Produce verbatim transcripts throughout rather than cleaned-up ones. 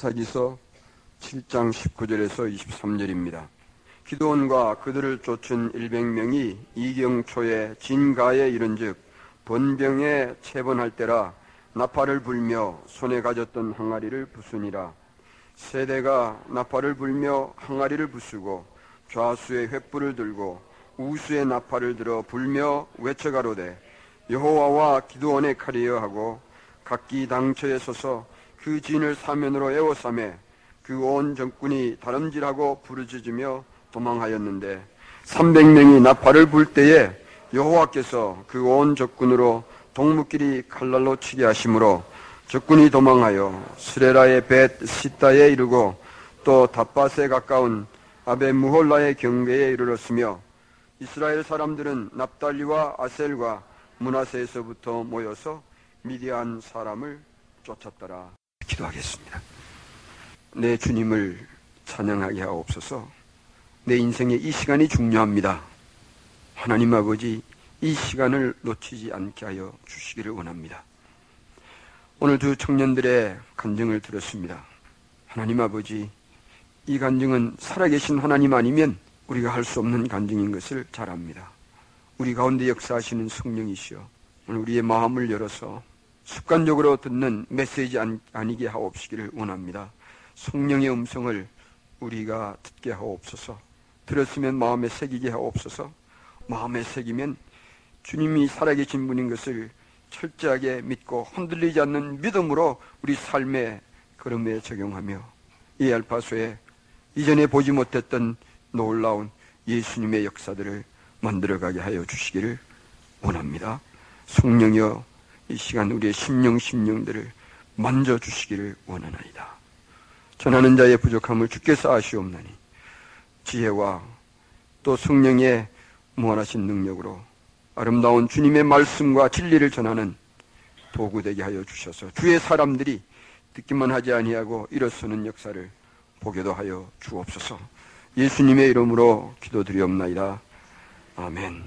사사기서 칠 장 십구 절에서 이십삼 절입니다. 기드온과 그들을 쫓은 일백 명이 이경초에 진가에 이른즉 번병에 체번할 때라 나팔을 불며 손에 가졌던 항아리를 부수니라. 세대가 나팔을 불며 항아리를 부수고 좌수의 횃불을 들고 우수의 나팔을 들어 불며 외쳐가로되 여호와와 기드온의 칼이여 하고 각기 당처에 서서 그 진을 사면으로 에워싸매 그 온 정군이 다름질하고 부르짖으며 도망하였는데 삼백 명이 나팔을 불 때에 여호와께서 그 온 적군으로 동무끼리 칼날로 치게 하심으로 적군이 도망하여 스레라의 벳 시따에 이르고 또 닷밭에 가까운 아벨므홀라의 경계에 이르렀으며 이스라엘 사람들은 납달리와 아셀과 므낫세에서부터 모여서 미디안 사람을 쫓았더라. 기도하겠습니다. 내 주님을 찬양하게 하옵소서. 내 인생의 이 시간이 중요합니다. 하나님 아버지, 이 시간을 놓치지 않게 하여 주시기를 원합니다. 오늘 두 청년들의 간증을 들었습니다. 하나님 아버지, 이 간증은 살아계신 하나님 아니면 우리가 할 수 없는 간증인 것을 잘 압니다. 우리 가운데 역사하시는 성령이시여, 오늘 우리의 마음을 열어서 습관적으로 듣는 메시지 아니게 하옵시기를 원합니다. 성령의 음성을 우리가 듣게 하옵소서. 들었으면 마음에 새기게 하옵소서. 마음에 새기면 주님이 살아계신 분인 것을 철저하게 믿고 흔들리지 않는 믿음으로 우리 삶의 걸음에 적용하며 이 알파소에 이전에 보지 못했던 놀라운 예수님의 역사들을 만들어가게 하여 주시기를 원합니다. 성령이여, 이 시간 우리의 심령 심령들을 만져주시기를 원하나이다. 전하는 자의 부족함을 주께서 아시옵나니 지혜와 또 성령의 무한하신 능력으로 아름다운 주님의 말씀과 진리를 전하는 도구되게 하여 주셔서 주의 사람들이 듣기만 하지 아니하고 일어서는 역사를 보게도 하여 주옵소서. 예수님의 이름으로 기도드리옵나이다. 아멘.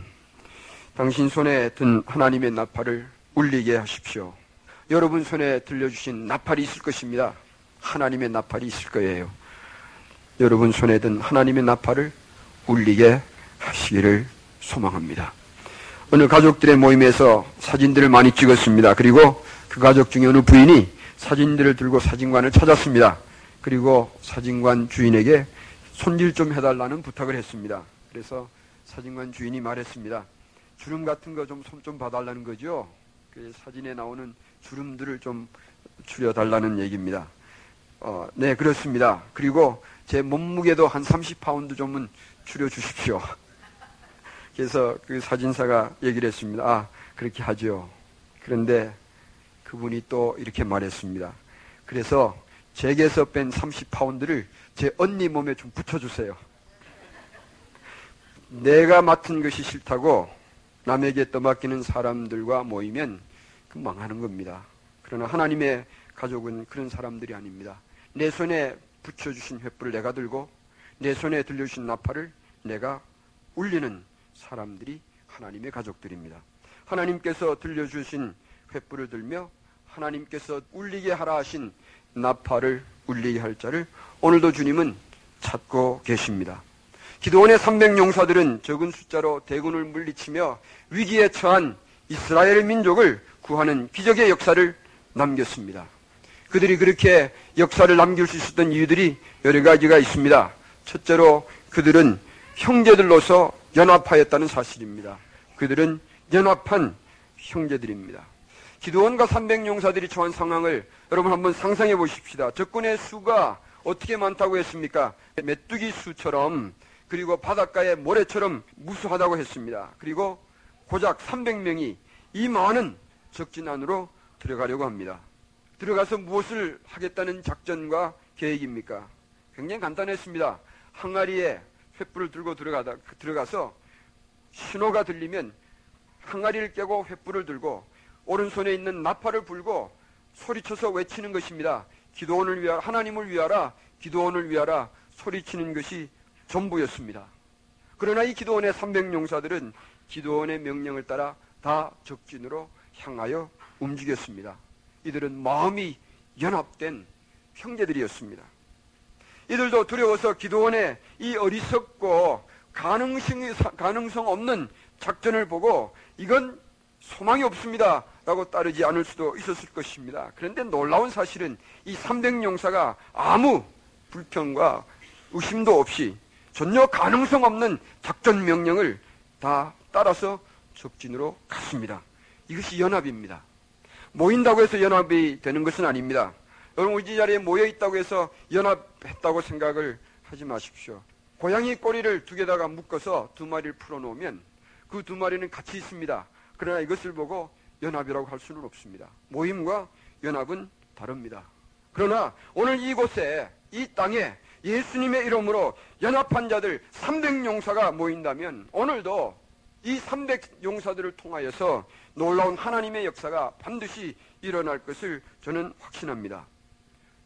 당신 손에 든 하나님의 나팔을 울리게 하십시오. 여러분 손에 들려주신 나팔이 있을 것입니다. 하나님의 나팔이 있을 거예요. 여러분 손에 든 하나님의 나팔을 울리게 하시기를 소망합니다. 어느 가족들의 모임에서 사진들을 많이 찍었습니다. 그리고 그 가족 중에 어느 부인이 사진들을 들고 사진관을 찾았습니다. 그리고 사진관 주인에게 손질 좀 해달라는 부탁을 했습니다. 그래서 사진관 주인이 말했습니다. 주름 같은 거 좀 손 좀 봐달라는 거죠. 그 사진에 나오는 주름들을 좀 줄여달라는 얘기입니다. 어, 네, 그렇습니다. 그리고 제 몸무게도 한 삼십 파운드 좀은 줄여주십시오. 그래서 그 사진사가 얘기를 했습니다. 아, 그렇게 하죠. 그런데 그분이 또 이렇게 말했습니다. 그래서 제게서 뺀 삼십 파운드를 제 언니 몸에 좀 붙여주세요. 내가 맡은 것이 싫다고 남에게 떠맡기는 사람들과 모이면 그 망하는 겁니다. 그러나 하나님의 가족은 그런 사람들이 아닙니다. 내 손에 붙여주신 횃불을 내가 들고 내 손에 들려주신 나팔을 내가 울리는 사람들이 하나님의 가족들입니다. 하나님께서 들려주신 횃불을 들며 하나님께서 울리게 하라 하신 나팔을 울리게 할 자를 오늘도 주님은 찾고 계십니다. 기드온의 삼백 용사들은 적은 숫자로 대군을 물리치며 위기에 처한 이스라엘 민족을 구하는 기적의 역사를 남겼습니다. 그들이 그렇게 역사를 남길 수 있었던 이유들이 여러 가지가 있습니다. 첫째로 그들은 형제들로서 연합하였다는 사실입니다. 그들은 연합한 형제들입니다. 기드온과 삼백 용사들이 처한 상황을 여러분 한번 상상해 보십시다. 적군의 수가 어떻게 많다고 했습니까? 메뚜기 수처럼, 그리고 바닷가의 모래처럼 무수하다고 했습니다. 그리고 고작 삼백 명이 이 많은 적진 안으로 들어가려고 합니다. 들어가서 무엇을 하겠다는 작전과 계획입니까? 굉장히 간단했습니다. 항아리에 횃불을 들고 들어가다, 들어가서 신호가 들리면 항아리를 깨고 횃불을 들고 오른손에 있는 나팔을 불고 소리쳐서 외치는 것입니다. 기드온을 위하라, 하나님을 위하라, 기드온을 위하라 소리치는 것이 전부였습니다. 그러나 이 기드온의 삼백 용사들은 기드온의 명령을 따라 다 적진으로 향하여 움직였습니다. 이들은 마음이 연합된 형제들이었습니다. 이들도 두려워서 기드온의 이 어리석고 가능성이, 가능성 없는 작전을 보고 이건 소망이 없습니다 라고 따르지 않을 수도 있었을 것입니다. 그런데 놀라운 사실은 이 삼백 용사가 아무 불평과 의심도 없이 전혀 가능성 없는 작전 명령을 다 따라서 적진으로 갔습니다. 이것이 연합입니다. 모인다고 해서 연합이 되는 것은 아닙니다. 여러분 우리 자리에 모여있다고 해서 연합했다고 생각을 하지 마십시오. 고양이 꼬리를 두 개다가 묶어서 두 마리를 풀어놓으면 그 두 마리는 같이 있습니다. 그러나 이것을 보고 연합이라고 할 수는 없습니다. 모임과 연합은 다릅니다. 그러나 오늘 이곳에 이 땅에 예수님의 이름으로 연합한 자들 삼백 용사가 모인다면 오늘도 이 삼백 용사들을 통하여서 놀라운 하나님의 역사가 반드시 일어날 것을 저는 확신합니다.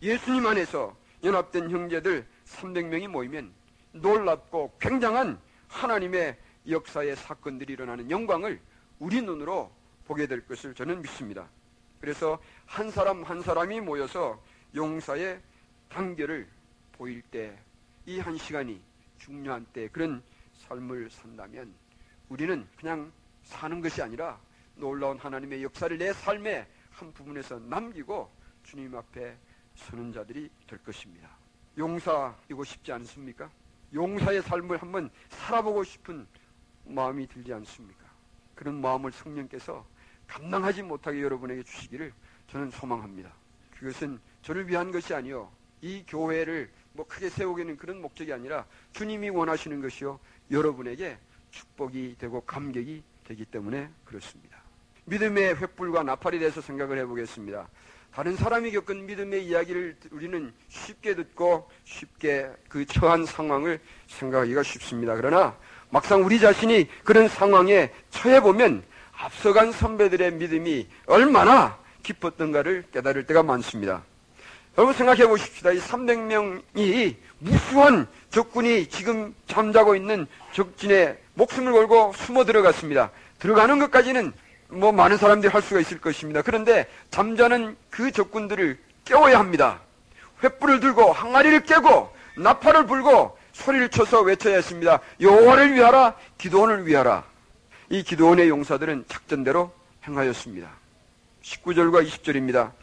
예수님 안에서 연합된 형제들 삼백 명이 모이면 놀랍고 굉장한 하나님의 역사의 사건들이 일어나는 영광을 우리 눈으로 보게 될 것을 저는 믿습니다. 그래서 한 사람 한 사람이 모여서 용사의 단결을 보일 때, 이 한 시간이 중요한 때 그런 삶을 산다면 우리는 그냥 사는 것이 아니라 놀라운 하나님의 역사를 내 삶의 한 부분에서 남기고 주님 앞에 서는 자들이 될 것입니다. 용사이고 싶지 않습니까? 용사의 삶을 한번 살아보고 싶은 마음이 들지 않습니까? 그런 마음을 성령께서 감당하지 못하게 여러분에게 주시기를 저는 소망합니다. 그것은 저를 위한 것이 아니요, 이 교회를 뭐 크게 세우기는 그런 목적이 아니라 주님이 원하시는 것이요 여러분에게 축복이 되고 감격이 되기 때문에 그렇습니다. 믿음의 횃불과 나팔에 대해서 생각을 해보겠습니다. 다른 사람이 겪은 믿음의 이야기를 우리는 쉽게 듣고 쉽게 그 처한 상황을 생각하기가 쉽습니다. 그러나 막상 우리 자신이 그런 상황에 처해보면 앞서간 선배들의 믿음이 얼마나 깊었던가를 깨달을 때가 많습니다. 여러분 생각해 보십시다. 이 삼백 명이 무수한 적군이 지금 잠자고 있는 적진에 목숨을 걸고 숨어 들어갔습니다. 들어가는 것까지는 뭐 많은 사람들이 할 수가 있을 것입니다. 그런데 잠자는 그 적군들을 깨워야 합니다. 횃불을 들고 항아리를 깨고 나팔을 불고 소리를 쳐서 외쳐야 했습니다. 여호와를 위하라, 기드온을 위하라. 이 기드온의 용사들은 작전대로 행하였습니다. 십구 절과 이십 절입니다.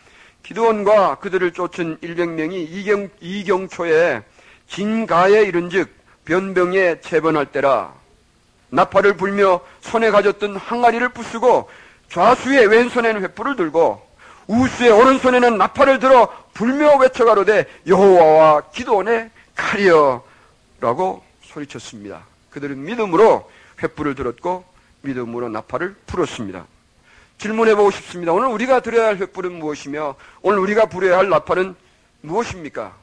기드온과 그들을 쫓은 일백 명이 이경, 이경초에 진가에 이른즉 변병에 재번할 때라. 나팔을 불며 손에 가졌던 항아리를 부수고 좌수의 왼손에는 횃불을 들고 우수의 오른손에는 나팔을 들어 불며 외쳐가로되 여호와와 기드온의 칼이여 라고 소리쳤습니다. 그들은 믿음으로 횃불을 들었고 믿음으로 나팔을 풀었습니다. 질문해보고 싶습니다. 오늘 우리가 들어야 할 횃불은 무엇이며 오늘 우리가 부려야 할 나팔은 무엇입니까?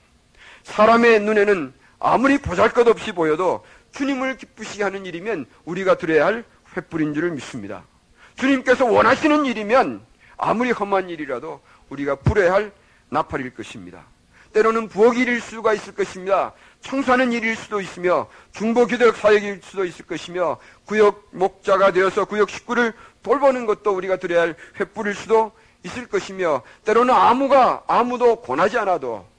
사람의 눈에는 아무리 보잘것없이 보여도 주님을 기쁘시게 하는 일이면 우리가 들어야 할 횃불인 줄을 믿습니다. 주님께서 원하시는 일이면 아무리 험한 일이라도 우리가 부려야 할 나팔일 것입니다. 때로는 부엌 일일 수가 있을 것입니다. 청소하는 일일 수도 있으며 중보기도역 사역일 수도 있을 것이며 구역 목자가 되어서 구역 식구를 돌보는 것도 우리가 드려야 할 횃불일 수도 있을 것이며 때로는 아무가 아무도 권하지 않아도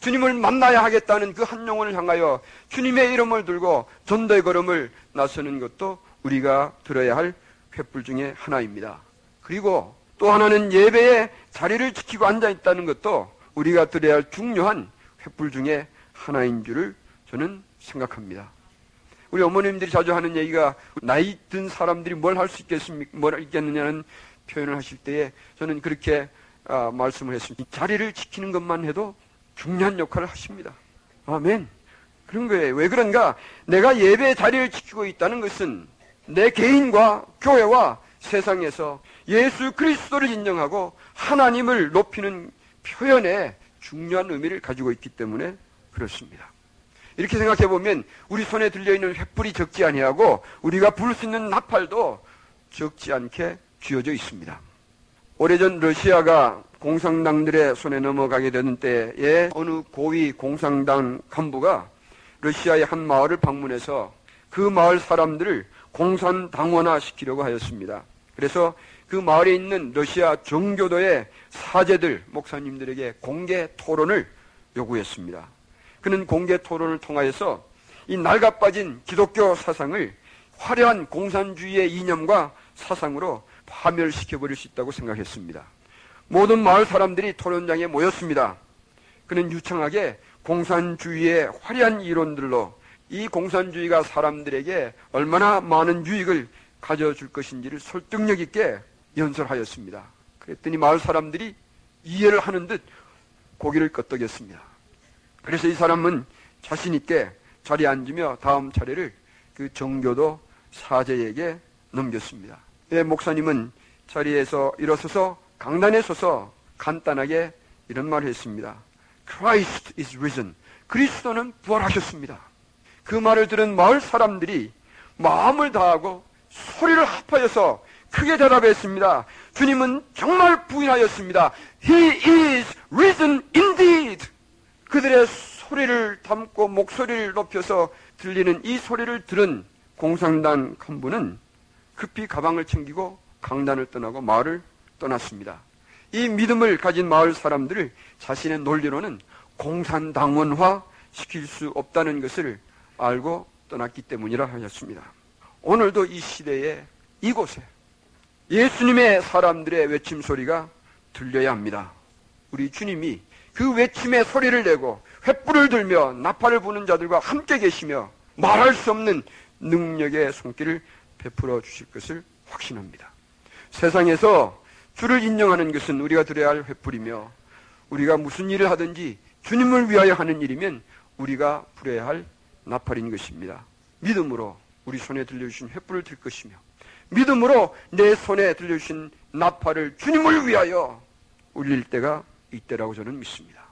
주님을 만나야 하겠다는 그 한 영혼을 향하여 주님의 이름을 들고 전도의 걸음을 나서는 것도 우리가 들어야 할 횃불 중에 하나입니다. 그리고 또 하나는 예배의 자리를 지키고 앉아있다는 것도 우리가 드려야 할 중요한 횃불 중에 하나인 줄을 저는 생각합니다. 우리 어머님들이 자주 하는 얘기가 나이 든 사람들이 뭘 할 수 있겠습니까? 뭘 있겠느냐는 표현을 하실 때에 저는 그렇게 아, 말씀을 했습니다. 자리를 지키는 것만 해도 중요한 역할을 하십니다. 아멘. 그런 거예요. 왜 그런가? 내가 예배의 자리를 지키고 있다는 것은 내 개인과 교회와 세상에서 예수 그리스도를 인정하고 하나님을 높이는 표현에 중요한 의미를 가지고 있기 때문에 그렇습니다. 이렇게 생각해보면 우리 손에 들려있는 횃불이 적지 아니하고 우리가 부를 수 있는 나팔도 적지 않게 쥐어져 있습니다. 오래전 러시아가 공산당들의 손에 넘어가게 되는 때에 어느 고위 공산당 간부가 러시아의 한 마을을 방문해서 그 마을 사람들을 공산당원화시키려고 하였습니다. 그래서 그 마을에 있는 러시아 정교도의 사제들, 목사님들에게 공개 토론을 요구했습니다. 그는 공개 토론을 통하여서 이 낡아빠진 기독교 사상을 화려한 공산주의의 이념과 사상으로 파멸시켜버릴 수 있다고 생각했습니다. 모든 마을 사람들이 토론장에 모였습니다. 그는 유창하게 공산주의의 화려한 이론들로 이 공산주의가 사람들에게 얼마나 많은 유익을 가져줄 것인지를 설득력 있게 연설하였습니다. 그랬더니 마을 사람들이 이해를 하는 듯 고개를 끄덕였습니다. 그래서 이 사람은 자신 있게 자리에 앉으며 다음 차례를 그 정교도 사제에게 넘겼습니다. 예, 목사님은 자리에서 일어서서 강단에 서서 간단하게 이런 말을 했습니다. Christ is risen. 그리스도는 부활하셨습니다. 그 말을 들은 마을 사람들이 마음을 다하고 소리를 합하여서 크게 대답했습니다. 주님은 정말 부인하였습니다. He is risen indeed. 그들의 소리를 담고 목소리를 높여서 들리는 이 소리를 들은 공산당 간부는 급히 가방을 챙기고 강단을 떠나고 마을을 떠났습니다. 이 믿음을 가진 마을 사람들을 자신의 논리로는 공산당원화 시킬 수 없다는 것을 알고 떠났기 때문이라 하였습니다. 오늘도 이 시대에 이곳에 예수님의 사람들의 외침 소리가 들려야 합니다. 우리 주님이 그 외침의 소리를 내고 횃불을 들며 나팔을 부는 자들과 함께 계시며 말할 수 없는 능력의 손길을 베풀어 주실 것을 확신합니다. 세상에서 주를 인정하는 것은 우리가 들어야 할 횃불이며, 우리가 무슨 일을 하든지 주님을 위하여 하는 일이면 우리가 부려야 할 나팔인 것입니다. 믿음으로 우리 손에 들려주신 횃불을 들 것이며, 믿음으로 내 손에 들려주신 나팔을 주님을 위하여 울릴 때가 이때라고 저는 믿습니다.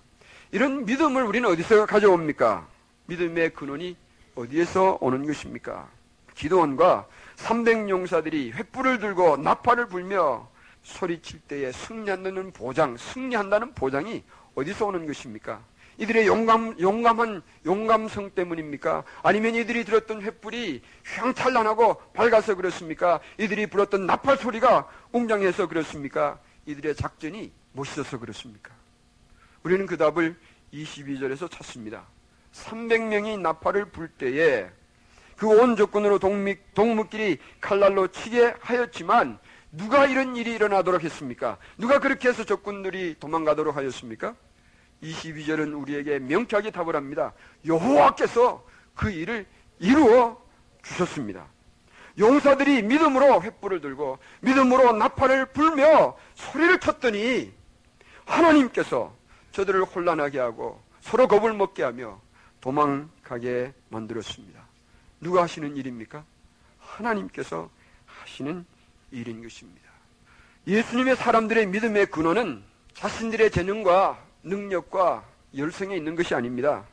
이런 믿음을 우리는 어디서 가져옵니까? 믿음의 근원이 어디에서 오는 것입니까? 기드온과 삼백 용사들이 횃불을 들고 나팔을 불며 소리칠 때에 승리한다는 보장, 승리한다는 보장이 어디서 오는 것입니까? 이들의 용감, 용감한 용감성 때문입니까? 아니면 이들이 들었던 횃불이 휘황찬란하고 밝아서 그렇습니까? 이들이 불었던 나팔 소리가 웅장해서 그렇습니까? 이들의 작전이 멋있어서 그렇습니까? 우리는 그 답을 이십이 절에서 찾습니다. 삼백 명이 나팔을 불 때에 그 온 조건으로 동무끼리 칼날로 치게 하였지만 누가 이런 일이 일어나도록 했습니까? 누가 그렇게 해서 적군들이 도망가도록 하였습니까? 이십이 절은 우리에게 명쾌하게 답을 합니다. 여호와께서 그 일을 이루어 주셨습니다. 용사들이 믿음으로 횃불을 들고 믿음으로 나팔을 불며 소리를 쳤더니 하나님께서 저들을 혼란하게 하고 서로 겁을 먹게 하며 도망가게 만들었습니다. 누가 하시는 일입니까? 하나님께서 하시는 일인 것입니다. 예수님의 사람들의 믿음의 근원은 자신들의 재능과 능력과 열성에 있는 것이 아닙니다.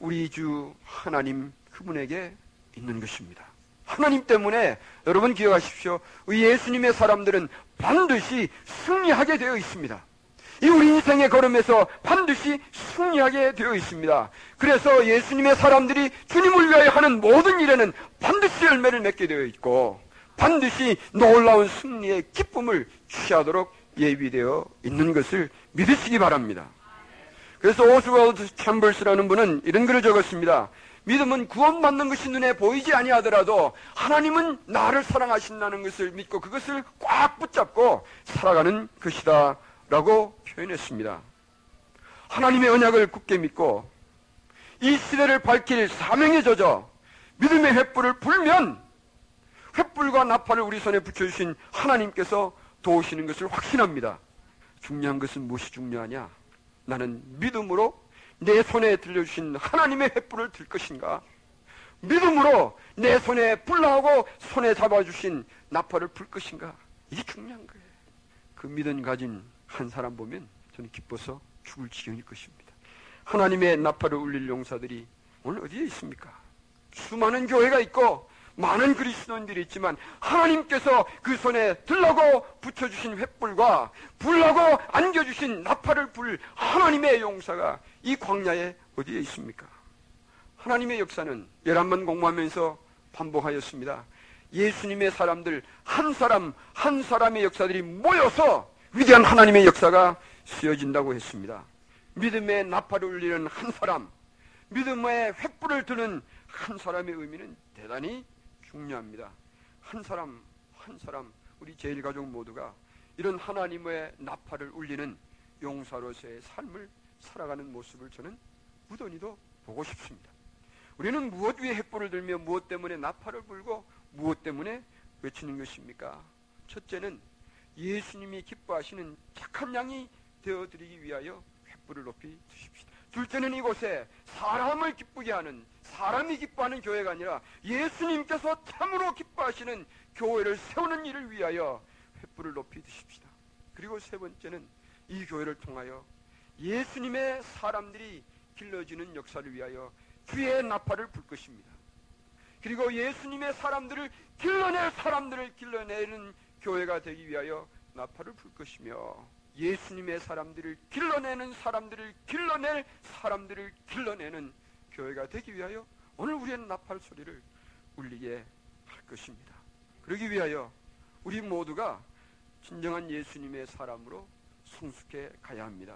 우리 주 하나님 그분에게 있는 것입니다. 하나님 때문에, 여러분 기억하십시오, 우리 예수님의 사람들은 반드시 승리하게 되어 있습니다. 이 우리 인생의 걸음에서 반드시 승리하게 되어 있습니다. 그래서 예수님의 사람들이 주님을 위하여 하는 모든 일에는 반드시 열매를 맺게 되어 있고 반드시 놀라운 승리의 기쁨을 취하도록 예비되어 있는 것을 믿으시기 바랍니다. 그래서 오스월드 챔버스라는 분은 이런 글을 적었습니다. 믿음은 구원받는 것이 눈에 보이지 아니하더라도 하나님은 나를 사랑하신다는 것을 믿고 그것을 꽉 붙잡고 살아가는 것이다 라고 표현했습니다. 하나님의 언약을 굳게 믿고 이 시대를 밝힐 사명에 젖어 믿음의 횃불을 불면 횃불과 나팔을 우리 손에 붙여주신 하나님께서 도우시는 것을 확신합니다. 중요한 것은 무엇이 중요하냐? 나는 믿음으로 내 손에 들려주신 하나님의 횃불을 들 것인가? 믿음으로 내 손에 불나오고 손에 잡아주신 나팔을 불 것인가? 이게 중요한 거예요. 그 믿음 가진 한 사람 보면 저는 기뻐서 죽을 지경일 것입니다. 하나님의 나팔을 울릴 용사들이 오늘 어디에 있습니까? 수많은 교회가 있고 많은 그리스도인들이 있지만 하나님께서 그 손에 들라고 붙여주신 횃불과 불라고 안겨주신 나팔을 불 하나님의 용사가 이 광야에 어디에 있습니까? 하나님의 역사는 열한 번 공모하면서 반복하였습니다. 예수님의 사람들 한 사람 한 사람의 역사들이 모여서 위대한 하나님의 역사가 쓰여진다고 했습니다. 믿음의 나팔을 울리는 한 사람, 믿음의 횃불을 드는 한 사람의 의미는 대단히 중요합니다. 한 사람 한 사람 우리 제일가족 모두가 이런 하나님의 나팔을 울리는 용사로서의 삶을 살아가는 모습을 저는 무던히도 보고 싶습니다. 우리는 무엇 위에 횃불을 들며 무엇 때문에 나팔을 불고 무엇 때문에 외치는 것입니까? 첫째는 예수님이 기뻐하시는 착한 양이 되어드리기 위하여 횃불을 높이 드십시다. 둘째는 이곳에 사람을 기쁘게 하는, 사람이 기뻐하는 교회가 아니라 예수님께서 참으로 기뻐하시는 교회를 세우는 일을 위하여 횃불을 높이 드십시다. 그리고 세 번째는 이 교회를 통하여 예수님의 사람들이 길러지는 역사를 위하여 주의 나팔을 불 것입니다. 그리고 예수님의 사람들을 길러낼 사람들을 길러내는 교회가 되기 위하여 나팔을 불 것이며, 예수님의 사람들을 길러내는 사람들을 길러낼 사람들을 길러내는 교회가 되기 위하여 오늘 우리의 나팔 소리를 울리게 할 것입니다. 그러기 위하여 우리 모두가 진정한 예수님의 사람으로 성숙해 가야 합니다.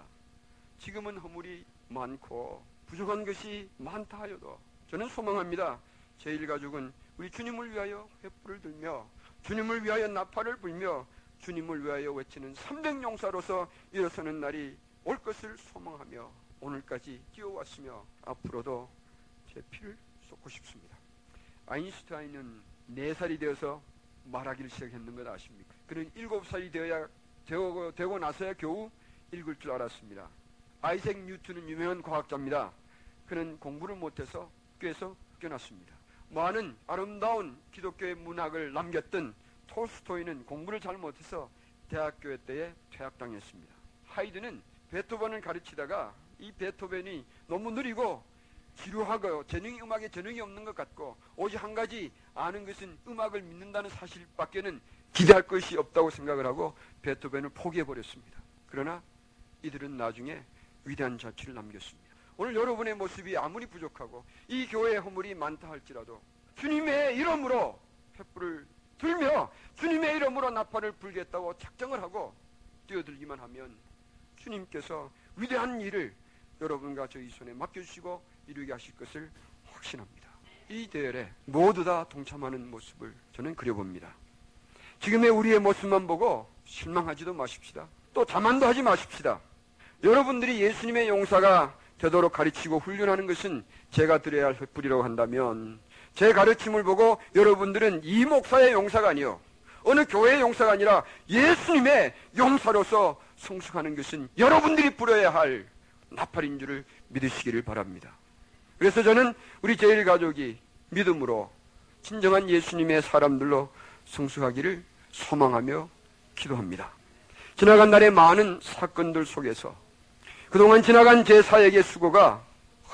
지금은 허물이 많고 부족한 것이 많다 하여도 저는 소망합니다. 제일가족은 우리 주님을 위하여 횃불을 들며 주님을 위하여 나팔을 불며 주님을 위하여 외치는 삼백 용사로서 일어서는 날이 올 것을 소망하며 오늘까지 뛰어왔으며 앞으로도 제 피를 쏟고 싶습니다. 아인슈타인은 네 살이 되어서 말하기를 시작했는 것 아십니까? 그는 일곱 살이 되어야, 되고, 되고 나서야 겨우 읽을 줄 알았습니다. 아이작 뉴턴은 유명한 과학자입니다. 그는 공부를 못해서 학교에서 쫓겨났습니다. 많은 아름다운 기독교의 문학을 남겼던 톨스토이는 공부를 잘 못해서 대학교회 때에 퇴학당했습니다. 하이드는 베토벤을 가르치다가 이 베토벤이 너무 느리고 지루하고 재능이 음악에 재능이 없는 것 같고 오직 한 가지 아는 것은 음악을 믿는다는 사실밖에는 기대할 것이 없다고 생각을 하고 베토벤을 포기해버렸습니다. 그러나 이들은 나중에 위대한 자취를 남겼습니다. 오늘 여러분의 모습이 아무리 부족하고 이 교회의 허물이 많다 할지라도 주님의 이름으로 횃불을 들며 주님의 이름으로 나팔을 불겠다고 작정을 하고 뛰어들기만 하면 주님께서 위대한 일을 여러분과 저희 손에 맡겨주시고 이루게 하실 것을 확신합니다. 이 대열에 모두 다 동참하는 모습을 저는 그려봅니다. 지금의 우리의 모습만 보고 실망하지도 마십시다. 또 자만도 하지 마십시다. 여러분들이 예수님의 용사가 되도록 가르치고 훈련하는 것은 제가 드려야 할 횃불이라고 한다면 제 가르침을 보고 여러분들은 이 목사의 용사가 아니요 어느 교회의 용사가 아니라 예수님의 용사로서 성숙하는 것은 여러분들이 부려야 할 나팔인 줄을 믿으시기를 바랍니다. 그래서 저는 우리 제일가족이 믿음으로 진정한 예수님의 사람들로 성숙하기를 소망하며 기도합니다. 지나간 날의 많은 사건들 속에서 그동안 지나간 제 사역의 수고가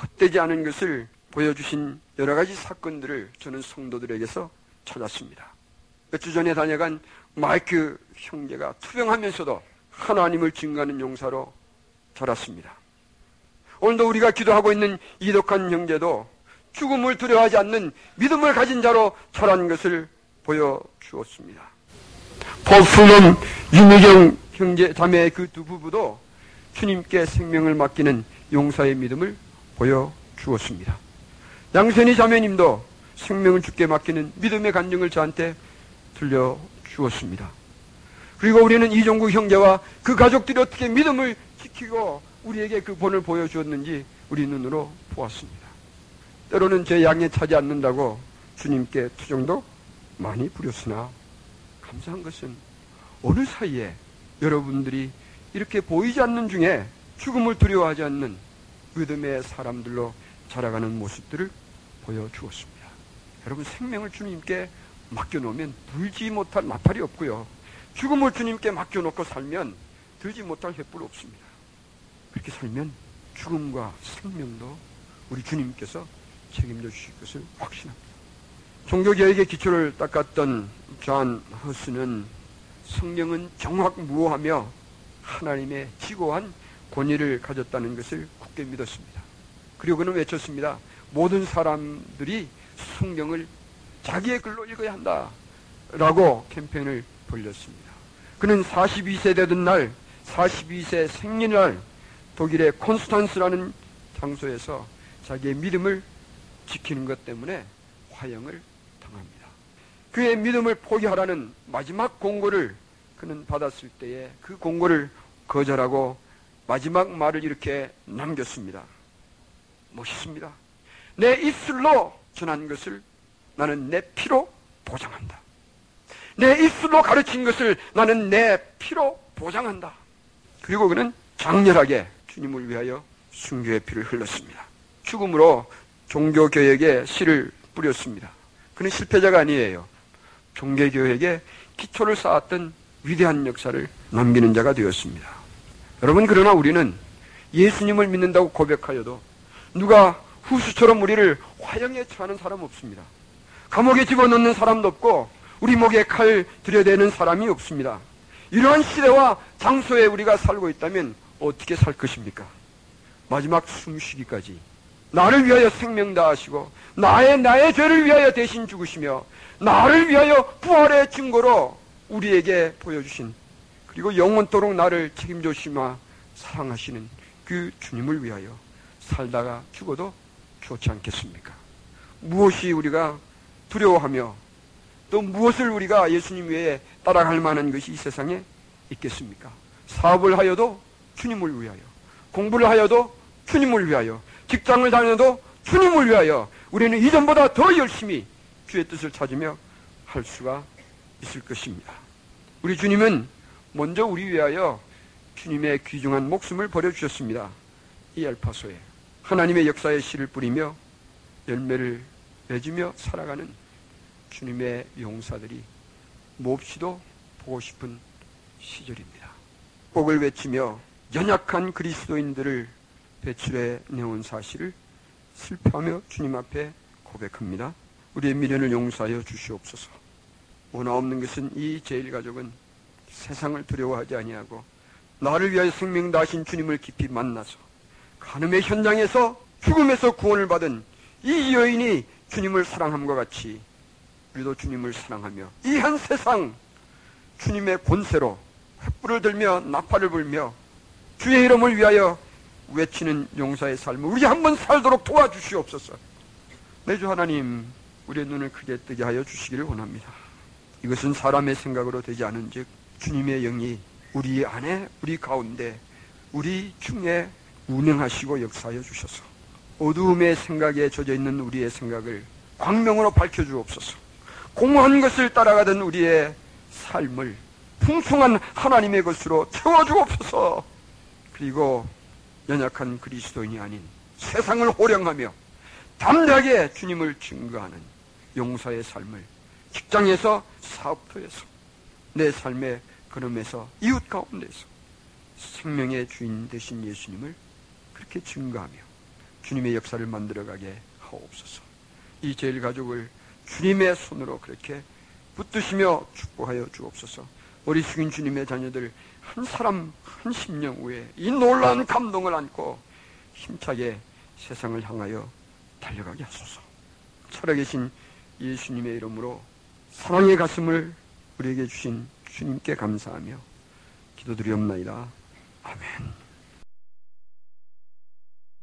헛되지 않은 것을 보여주신 여러 가지 사건들을 저는 성도들에게서 찾았습니다. 몇 주 전에 다녀간 마이크 형제가 투병하면서도 하나님을 증거하는 용사로 자랐습니다. 오늘도 우리가 기도하고 있는 이덕환 형제도 죽음을 두려워하지 않는 믿음을 가진 자로 자란 것을 보여주었습니다. 포스는 윤유경 형제 자매의 그 두 부부도 주님께 생명을 맡기는 용사의 믿음을 보여주었습니다. 양선희 자매님도 생명을 주께 맡기는 믿음의 간증을 저한테 들려주었습니다. 그리고 우리는 이종국 형제와 그 가족들이 어떻게 믿음을 지키고 우리에게 그 본을 보여주었는지 우리 눈으로 보았습니다. 때로는 제 양에 차지 않는다고 주님께 투정도 많이 부렸으나 감사한 것은 어느 사이에 여러분들이 이렇게 보이지 않는 중에 죽음을 두려워하지 않는 믿음의 사람들로 자라가는 모습들을 보여주었습니다. 여러분, 생명을 주님께 맡겨놓으면 들지 못할 나팔이 없고요, 죽음을 주님께 맡겨놓고 살면 들지 못할 횃불 없습니다. 그렇게 살면 죽음과 생명도 우리 주님께서 책임져 주실 것을 확신합니다. 종교개혁의 기초를 닦았던 존 허스는 성경은 정확무오하며 하나님의 지고한 권위를 가졌다는 것을 굳게 믿었습니다. 그리고 그는 외쳤습니다. 모든 사람들이 성경을 자기의 글로 읽어야 한다. 라고 캠페인을 벌였습니다. 그는 사십이 세 되던 날, 사십이 세 생일날 독일의 콘스탄스라는 장소에서 자기의 믿음을 지키는 것 때문에 화형을 당합니다. 그의 믿음을 포기하라는 마지막 공고를 그는 받았을 때에 그 공고를 거절하고 마지막 말을 이렇게 남겼습니다. 멋있습니다. 내 입술로 전한 것을 나는 내 피로 보장한다. 내 입술로 가르친 것을 나는 내 피로 보장한다. 그리고 그는 장렬하게 주님을 위하여 순교의 피를 흘렸습니다. 죽음으로 종교교역에 씨를 뿌렸습니다. 그는 실패자가 아니에요. 종교교역에 기초를 쌓았던 위대한 역사를 남기는 자가 되었습니다. 여러분, 그러나 우리는 예수님을 믿는다고 고백하여도 누가 후수처럼 우리를 화형에 처하는 사람 없습니다. 감옥에 집어넣는 사람도 없고 우리 목에 칼 들여대는 사람이 없습니다. 이러한 시대와 장소에 우리가 살고 있다면 어떻게 살 것입니까? 마지막 숨쉬기까지 나를 위하여 생명 다하시고 나의 나의 죄를 위하여 대신 죽으시며 나를 위하여 부활의 증거로 우리에게 보여주신, 그리고 영원토록 나를 책임져 주시며 사랑하시는 그 주님을 위하여 살다가 죽어도 좋지 않겠습니까? 무엇이 우리가 두려워하며 또 무엇을 우리가 예수님 외에 따라갈 만한 것이 이 세상에 있겠습니까? 사업을 하여도 주님을 위하여, 공부를 하여도 주님을 위하여, 직장을 다녀도 주님을 위하여 우리는 이전보다 더 열심히 주의 뜻을 찾으며 할 수가 있을 것입니다. 우리 주님은 먼저 우리 위하여 주님의 귀중한 목숨을 버려주셨습니다. 이 알파소에 하나님의 역사의 씨를 뿌리며 열매를 맺으며 살아가는 주님의 용사들이 몹시도 보고 싶은 시절입니다. 복을 외치며 연약한 그리스도인들을 배출해 내온 사실을 슬퍼하며 주님 앞에 고백합니다. 우리의 미련을 용서하여 주시옵소서. 원하옵는 것은 이 제일가족은 세상을 두려워하지 아니하고 나를 위하여 생명 다하신 주님을 깊이 만나서 간음의 현장에서 죽음에서 구원을 받은 이 여인이 주님을 사랑함과 같이 우리도 주님을 사랑하며 이 한 세상 주님의 권세로 횃불을 들며 나팔을 불며 주의 이름을 위하여 외치는 용사의 삶을 우리 한번 살도록 도와주시옵소서. 내주 하나님, 우리의 눈을 크게 뜨게 하여 주시기를 원합니다. 이것은 사람의 생각으로 되지 않은 즉 주님의 영이 우리 안에, 우리 가운데, 우리 중에 운행하시고 역사하여 주셔서 어두움의 생각에 젖어있는 우리의 생각을 광명으로 밝혀주옵소서. 공허한 것을 따라가던 우리의 삶을 풍성한 하나님의 것으로 채워주옵소서. 그리고 연약한 그리스도인이 아닌 세상을 호령하며 담대하게 주님을 증거하는 용사의 삶을 직장에서, 사업터에서, 내 삶의 걸음에서, 이웃 가운데서 생명의 주인 되신 예수님을 그렇게 증거하며 주님의 역사를 만들어가게 하옵소서. 이 제일 가족을 주님의 손으로 그렇게 붙드시며 축복하여 주옵소서. 머리 숙인 주님의 자녀들 한 사람 한 심령 후에 이 놀라운 감동을 안고 힘차게 세상을 향하여 달려가게 하소서. 살아계신 예수님의 이름으로 사랑의 가슴을 우리에게 주신 주님께 감사하며 기도드리옵나이다. 아멘.